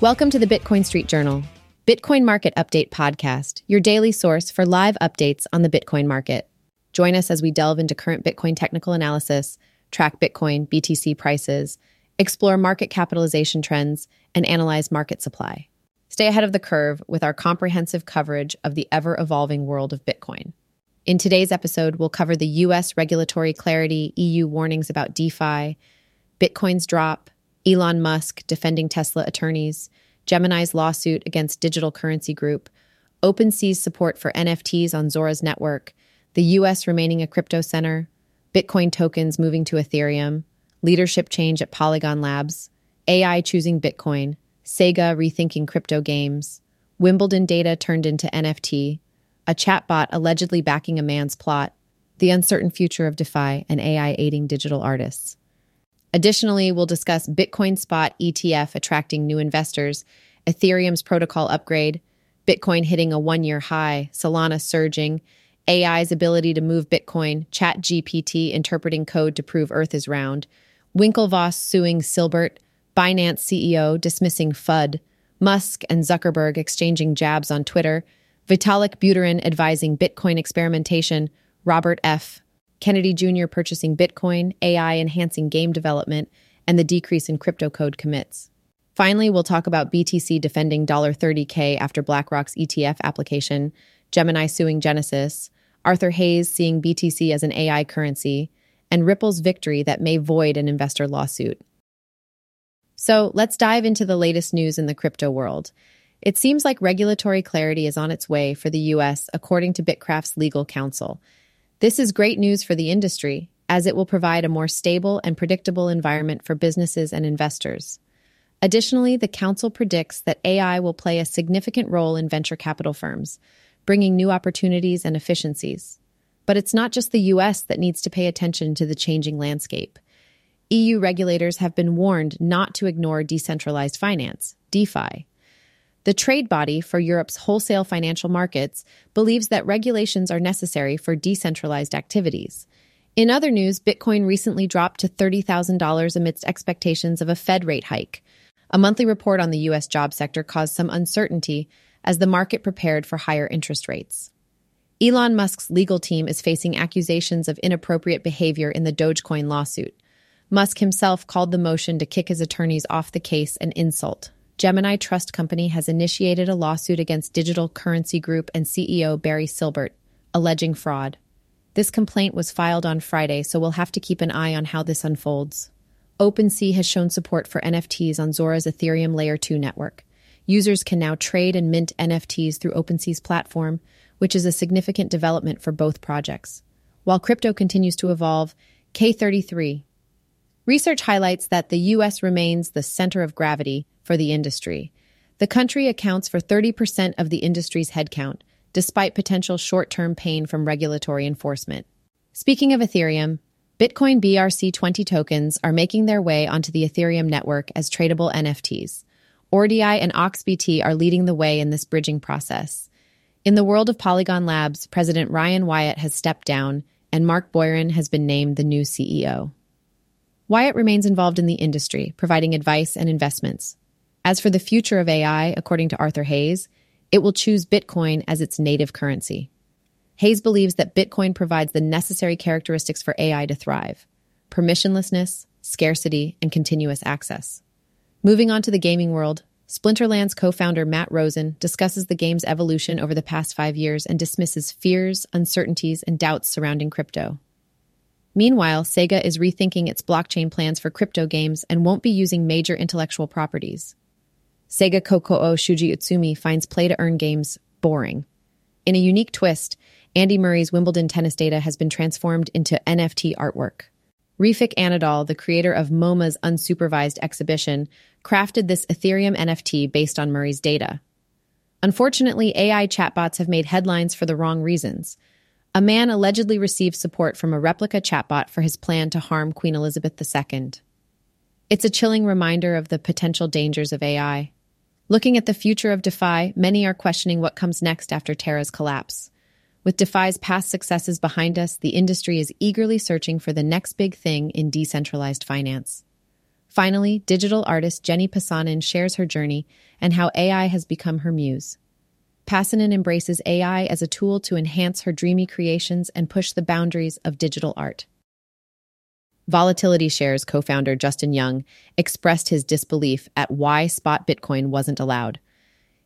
Welcome to the Bitcoin Street Journal, Bitcoin Market Update Podcast, your daily source for live updates on the Bitcoin market. Join us as we delve into current Bitcoin technical analysis, track Bitcoin BTC prices, explore market capitalization trends, and analyze market supply. Stay ahead of the curve with our comprehensive coverage of the ever-evolving world of Bitcoin. In today's episode, we'll cover the U.S. regulatory clarity, EU warnings about DeFi, Bitcoin's drop, Elon Musk defending Tesla attorneys, Gemini's lawsuit against Digital Currency Group, OpenSea's support for NFTs on Zora's network, the U.S. remaining a crypto center, Bitcoin tokens moving to Ethereum, leadership change at Polygon Labs, AI choosing Bitcoin, Sega rethinking crypto games, Wimbledon data turned into NFT, a chatbot allegedly backing a man's plot, the uncertain future of DeFi, and AI aiding digital artists. Additionally, we'll discuss Bitcoin spot ETF attracting new investors, Ethereum's protocol upgrade, Bitcoin hitting a one-year high, Solana surging, AI's ability to move Bitcoin, ChatGPT interpreting code to prove Earth is round, Winklevoss suing Silbert, Binance CEO dismissing FUD, Musk and Zuckerberg exchanging jabs on Twitter, Vitalik Buterin advising Bitcoin experimentation, Robert F. Kennedy Jr. purchasing Bitcoin, AI enhancing game development, and the decrease in crypto code commits. Finally, we'll talk about BTC defending $30K after BlackRock's ETF application, Gemini suing Genesis, Arthur Hayes seeing BTC as an AI currency, and Ripple's victory that may void an investor lawsuit. So let's dive into the latest news in the crypto world. It seems like regulatory clarity is on its way for the U.S., according to Bitcraft's legal counsel. This is great news for the industry, as it will provide a more stable and predictable environment for businesses and investors. Additionally, the council predicts that AI will play a significant role in venture capital firms, bringing new opportunities and efficiencies. But it's not just the U.S. that needs to pay attention to the changing landscape. EU regulators have been warned not to ignore decentralized finance, DeFi. The trade body for Europe's wholesale financial markets believes that regulations are necessary for decentralized activities. In other news, Bitcoin recently dropped to $30,000 amidst expectations of a Fed rate hike. A monthly report on the U.S. job sector caused some uncertainty as the market prepared for higher interest rates. Elon Musk's legal team is facing accusations of inappropriate behavior in the Dogecoin lawsuit. Musk himself called the motion to kick his attorneys off the case an insult. Gemini Trust Company has initiated a lawsuit against Digital Currency Group and CEO Barry Silbert, alleging fraud. This complaint was filed on Friday, so we'll have to keep an eye on how this unfolds. OpenSea has shown support for NFTs on Zora's Ethereum Layer 2 network. Users can now trade and mint NFTs through OpenSea's platform, which is a significant development for both projects. While crypto continues to evolve, K33. Research highlights that the U.S. remains the center of gravity for the industry. The country accounts for 30% of the industry's headcount, despite potential short-term pain from regulatory enforcement. Speaking of Ethereum, Bitcoin BRC-20 tokens are making their way onto the Ethereum network as tradable NFTs. Ordi and OxBT are leading the way in this bridging process. In the world of Polygon Labs, President Ryan Wyatt has stepped down, and Mark Buterin has been named the new CEO. Wyatt remains involved in the industry, providing advice and investments. As for the future of AI, according to Arthur Hayes, it will choose Bitcoin as its native currency. Hayes believes that Bitcoin provides the necessary characteristics for AI to thrive: permissionlessness, scarcity, and continuous access. Moving on to the gaming world, Splinterlands co-founder Matt Rosen discusses the game's evolution over the past 5 years and dismisses fears, uncertainties, and doubts surrounding crypto. Meanwhile, Sega is rethinking its blockchain plans for crypto games and won't be using major intellectual properties. Sega co-CEO Shuji Utsumi finds play-to-earn games boring. In a unique twist, Andy Murray's Wimbledon tennis data has been transformed into NFT artwork. Refik Anadol, the creator of MoMA's unsupervised exhibition, crafted this Ethereum NFT based on Murray's data. Unfortunately, AI chatbots have made headlines for the wrong reasons. A man allegedly received support from a replica chatbot for his plan to harm Queen Elizabeth II. It's a chilling reminder of the potential dangers of AI. Looking at the future of DeFi, many are questioning what comes next after Terra's collapse. With DeFi's past successes behind us, the industry is eagerly searching for the next big thing in decentralized finance. Finally, digital artist Jenny Passanen shares her journey and how AI has become her muse. Passanen embraces AI as a tool to enhance her dreamy creations and push the boundaries of digital art. Volatility Shares co-founder Justin Young expressed his disbelief at why spot Bitcoin wasn't allowed.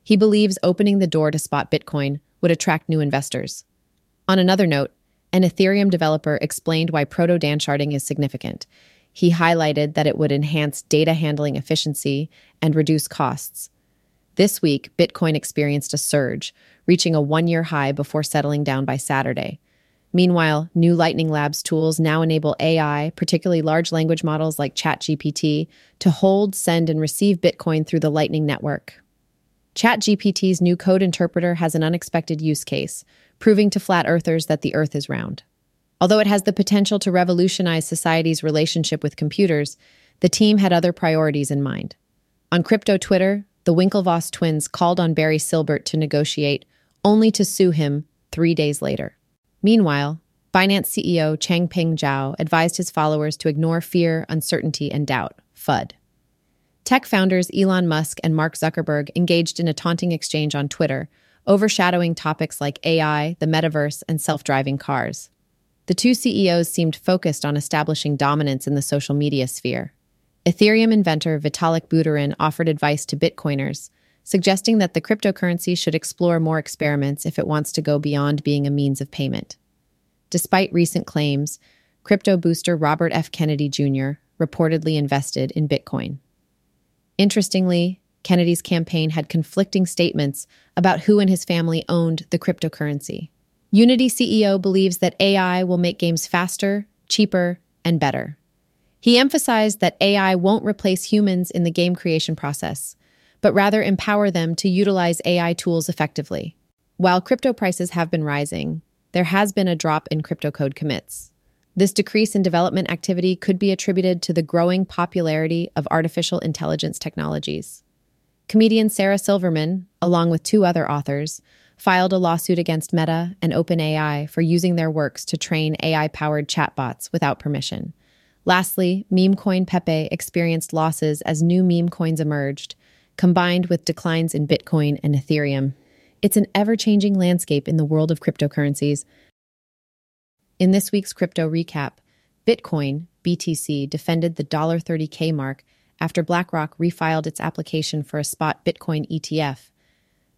He believes opening the door to spot Bitcoin would attract new investors. On another note, an Ethereum developer explained why proto-Dan sharding is significant. He highlighted that it would enhance data handling efficiency and reduce costs. This week, Bitcoin experienced a surge, reaching a one-year high before settling down by Saturday. Meanwhile, new Lightning Labs tools now enable AI, particularly large language models like ChatGPT, to hold, send, and receive Bitcoin through the Lightning Network. ChatGPT's new code interpreter has an unexpected use case, proving to flat earthers that the Earth is round. Although it has the potential to revolutionize society's relationship with computers, the team had other priorities in mind. On crypto Twitter, the Winklevoss twins called on Barry Silbert to negotiate, only to sue him 3 days later. Meanwhile, Binance CEO Changpeng Zhao advised his followers to ignore fear, uncertainty, and doubt, FUD. Tech founders Elon Musk and Mark Zuckerberg engaged in a taunting exchange on Twitter, overshadowing topics like AI, the metaverse, and self-driving cars. The two CEOs seemed focused on establishing dominance in the social media sphere. Ethereum inventor Vitalik Buterin offered advice to Bitcoiners, suggesting that the cryptocurrency should explore more experiments if it wants to go beyond being a means of payment. Despite recent claims, crypto booster Robert F. Kennedy Jr. reportedly invested in Bitcoin. Interestingly, Kennedy's campaign had conflicting statements about who in his family owned the cryptocurrency. Unity CEO believes that AI will make games faster, cheaper, and better. He emphasized that AI won't replace humans in the game creation process, but rather empower them to utilize AI tools effectively. While crypto prices have been rising, there has been a drop in crypto code commits. This decrease in development activity could be attributed to the growing popularity of artificial intelligence technologies. Comedian Sarah Silverman, along with two other authors, filed a lawsuit against Meta and OpenAI for using their works to train AI-powered chatbots without permission. Lastly, meme coin Pepe experienced losses as new meme coins emerged, combined with declines in Bitcoin and Ethereum. It's an ever-changing landscape in the world of cryptocurrencies. In this week's crypto recap, Bitcoin, BTC, defended the $30K mark after BlackRock refiled its application for a spot Bitcoin ETF.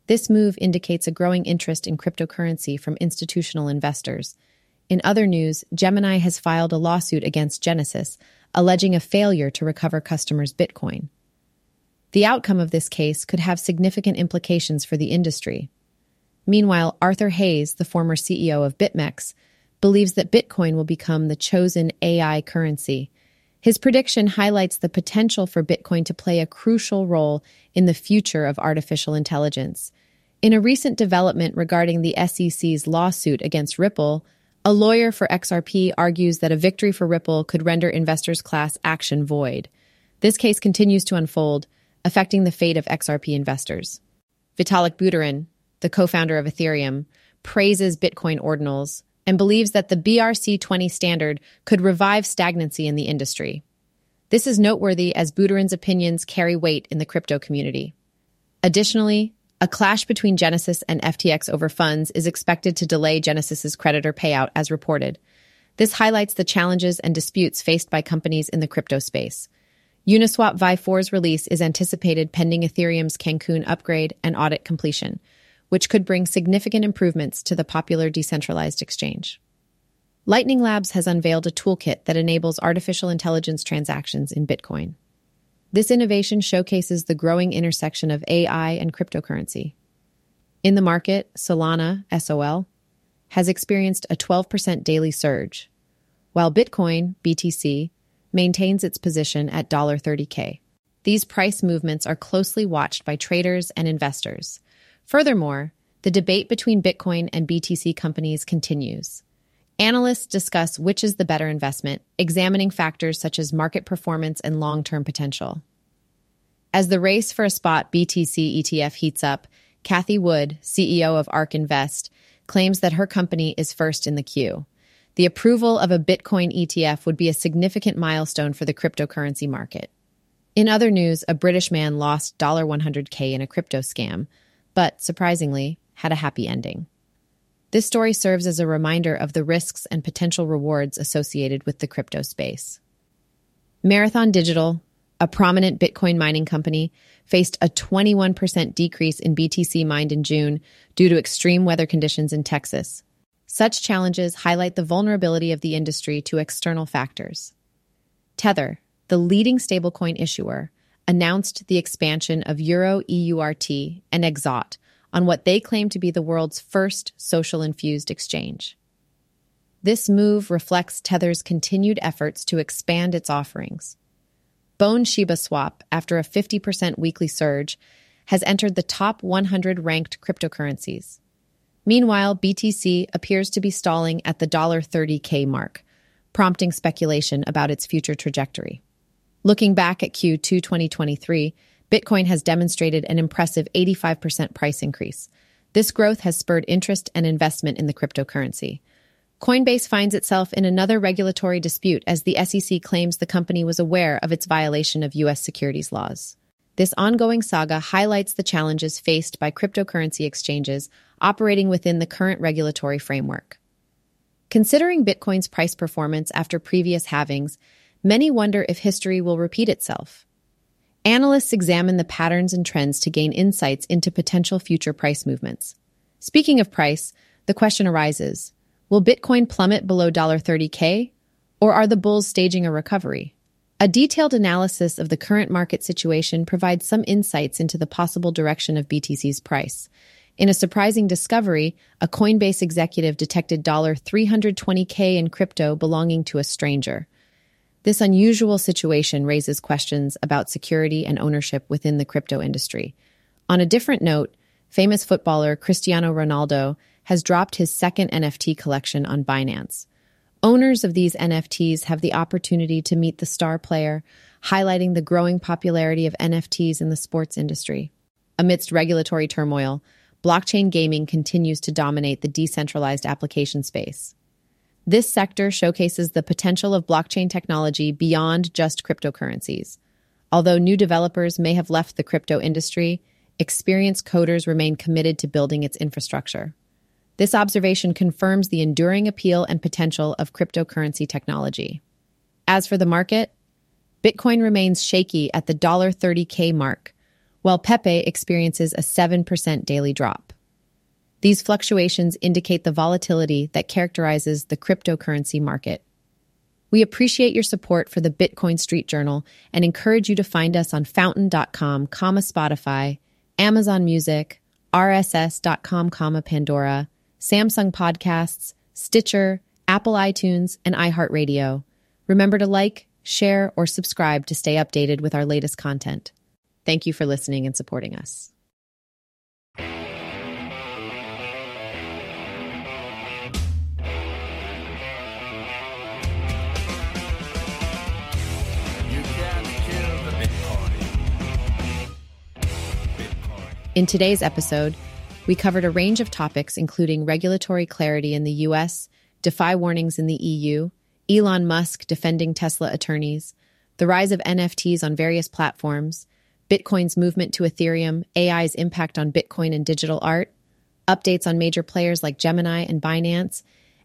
This move indicates a growing interest in cryptocurrency from institutional investors. In other news, Gemini has filed a lawsuit against Genesis, alleging a failure to recover customers' Bitcoin. The outcome of this case could have significant implications for the industry. Meanwhile, Arthur Hayes, the former CEO of BitMEX, believes that Bitcoin will become the chosen AI currency. His prediction highlights the potential for Bitcoin to play a crucial role in the future of artificial intelligence. In a recent development regarding the SEC's lawsuit against Ripple, a lawyer for XRP argues that a victory for Ripple could render investors' class action void. This case continues to unfold, affecting the fate of XRP investors. Vitalik Buterin, the co-founder of Ethereum, praises Bitcoin ordinals and believes that the BRC-20 standard could revive stagnancy in the industry. This is noteworthy as Buterin's opinions carry weight in the crypto community. Additionally, a clash between Genesis and FTX over funds is expected to delay Genesis's creditor payout, as reported. This highlights the challenges and disputes faced by companies in the crypto space. Uniswap V4's release is anticipated pending Ethereum's Cancun upgrade and audit completion, which could bring significant improvements to the popular decentralized exchange. Lightning Labs has unveiled a toolkit that enables artificial intelligence transactions in Bitcoin. This innovation showcases the growing intersection of AI and cryptocurrency. In the market, Solana, SOL, has experienced a 12% daily surge, while Bitcoin, BTC, maintains its position at $30K. These price movements are closely watched by traders and investors. Furthermore, the debate between Bitcoin and BTC companies continues. Analysts discuss which is the better investment, examining factors such as market performance and long-term potential. As the race for a spot BTC ETF heats up, Kathy Wood, CEO of ARK Invest, claims that her company is first in the queue. The approval of a Bitcoin ETF would be a significant milestone for the cryptocurrency market. In other news, a British man lost $100K in a crypto scam, but surprisingly, had a happy ending. This story serves as a reminder of the risks and potential rewards associated with the crypto space. Marathon Digital, a prominent Bitcoin mining company, faced a 21% decrease in BTC mined in June due to extreme weather conditions in Texas. Such challenges highlight the vulnerability of the industry to external factors. Tether, the leading stablecoin issuer, announced the expansion of Euro EURT and XOT on what they claim to be the world's first social-infused exchange. This move reflects Tether's continued efforts to expand its offerings. Bone Shiba Swap, after a 50% weekly surge, has entered the top 100 ranked cryptocurrencies. Meanwhile, BTC appears to be stalling at the $30K mark, prompting speculation about its future trajectory. Looking back at Q2 2023, Bitcoin has demonstrated an impressive 85% price increase. This growth has spurred interest and investment in the cryptocurrency. Coinbase finds itself in another regulatory dispute as the SEC claims the company was aware of its violation of U.S. securities laws. This ongoing saga highlights the challenges faced by cryptocurrency exchanges operating within the current regulatory framework. Considering Bitcoin's price performance after previous halvings, many wonder if history will repeat itself. Analysts examine the patterns and trends to gain insights into potential future price movements. Speaking of price, the question arises, will Bitcoin plummet below $30K, or are the bulls staging a recovery? A detailed analysis of the current market situation provides some insights into the possible direction of BTC's price. In a surprising discovery, a Coinbase executive detected $320K in crypto belonging to a stranger. This unusual situation raises questions about security and ownership within the crypto industry. On a different note, famous footballer Cristiano Ronaldo has dropped his second NFT collection on Binance. Owners of these NFTs have the opportunity to meet the star player, highlighting the growing popularity of NFTs in the sports industry. Amidst regulatory turmoil, blockchain gaming continues to dominate the decentralized application space. This sector showcases the potential of blockchain technology beyond just cryptocurrencies. Although new developers may have left the crypto industry, experienced coders remain committed to building its infrastructure. This observation confirms the enduring appeal and potential of cryptocurrency technology. As for the market, Bitcoin remains shaky at the $30K mark, while Pepe experiences a 7% daily drop. These fluctuations indicate the volatility that characterizes the cryptocurrency market. We appreciate your support for the Bitcoin Street Journal and encourage you to find us on Fountain.com, Spotify, Amazon Music, RSS.com, Pandora, Samsung Podcasts, Stitcher, Apple iTunes, and iHeartRadio. Remember to like, share, or subscribe to stay updated with our latest content. Thank you for listening and supporting us. In today's episode, we covered a range of topics including regulatory clarity in the US, DeFi warnings in the EU, Elon Musk defending Tesla attorneys, the rise of NFTs on various platforms, Bitcoin's movement to Ethereum, AI's impact on Bitcoin and digital art, updates on major players like Gemini and Binance,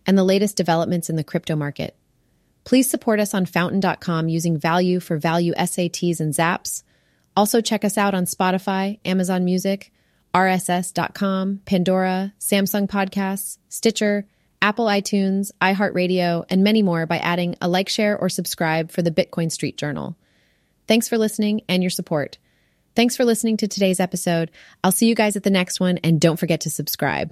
and the latest developments in the crypto market. Please support us on Fountain.com using value for value SATs and zaps. Also check us out on Spotify, Amazon Music, RSS.com, Pandora, Samsung Podcasts, Stitcher, Apple iTunes, iHeartRadio, and many more by adding a like, share, or subscribe for the Bitcoin Street Journal. Thanks for listening and your support. Thanks for listening to today's episode. I'll see you guys at the next one, and don't forget to subscribe.